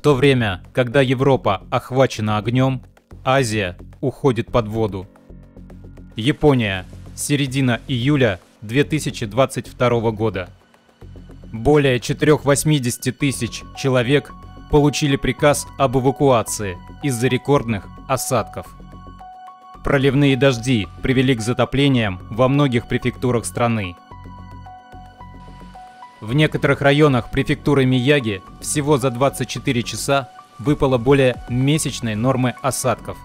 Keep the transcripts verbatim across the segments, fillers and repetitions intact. В то время, когда Европа охвачена огнем, Азия уходит под воду. Япония. Середина июля две тысячи двадцать второго года. Более четырёхсот восьмидесяти тысяч человек получили приказ об эвакуации из-за рекордных осадков. Проливные дожди привели к затоплениям во многих префектурах страны. В некоторых районах префектуры Мияги всего за двадцать четыре часа выпало более месячной нормы осадков.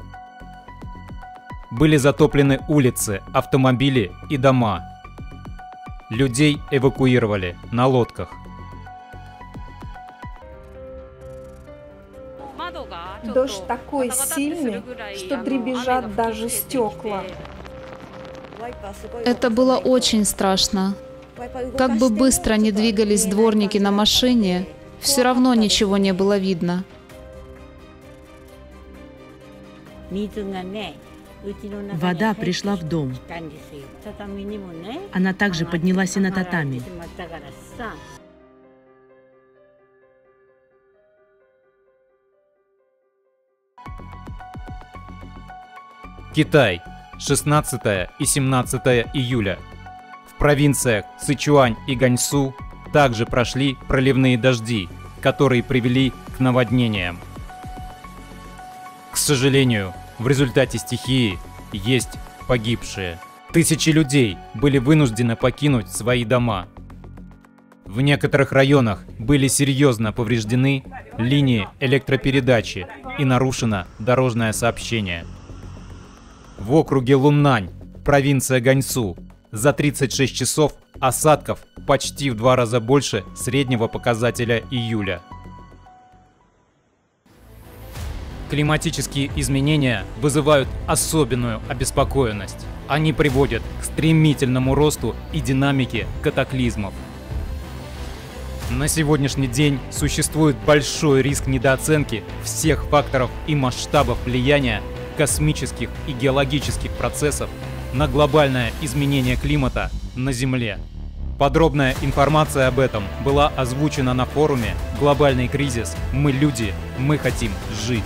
Были затоплены улицы, автомобили и дома. Людей эвакуировали на лодках. Дождь такой сильный, что дребезжат даже стекла. Это было очень страшно. Как бы быстро ни двигались дворники на машине, все равно ничего не было видно. Вода пришла в дом. Она также поднялась и на татами. Китай. шестнадцатое и семнадцатое июля. В провинциях Сычуань и Ганьсу также прошли проливные дожди, которые привели к наводнениям. К сожалению, в результате стихии есть погибшие. Тысячи людей были вынуждены покинуть свои дома. В некоторых районах были серьезно повреждены линии электропередачи и нарушено дорожное сообщение. В округе Луннань, провинция Ганьсу, за тридцать шесть часов осадков почти в два раза больше среднего показателя июля. Климатические изменения вызывают особенную обеспокоенность. Они приводят к стремительному росту и динамике катаклизмов. На сегодняшний день существует большой риск недооценки всех факторов и масштабов влияния космических и геологических процессов на глобальное изменение климата на Земле. Подробная информация об этом была озвучена на форуме «Глобальный кризис. Мы люди. Мы хотим жить».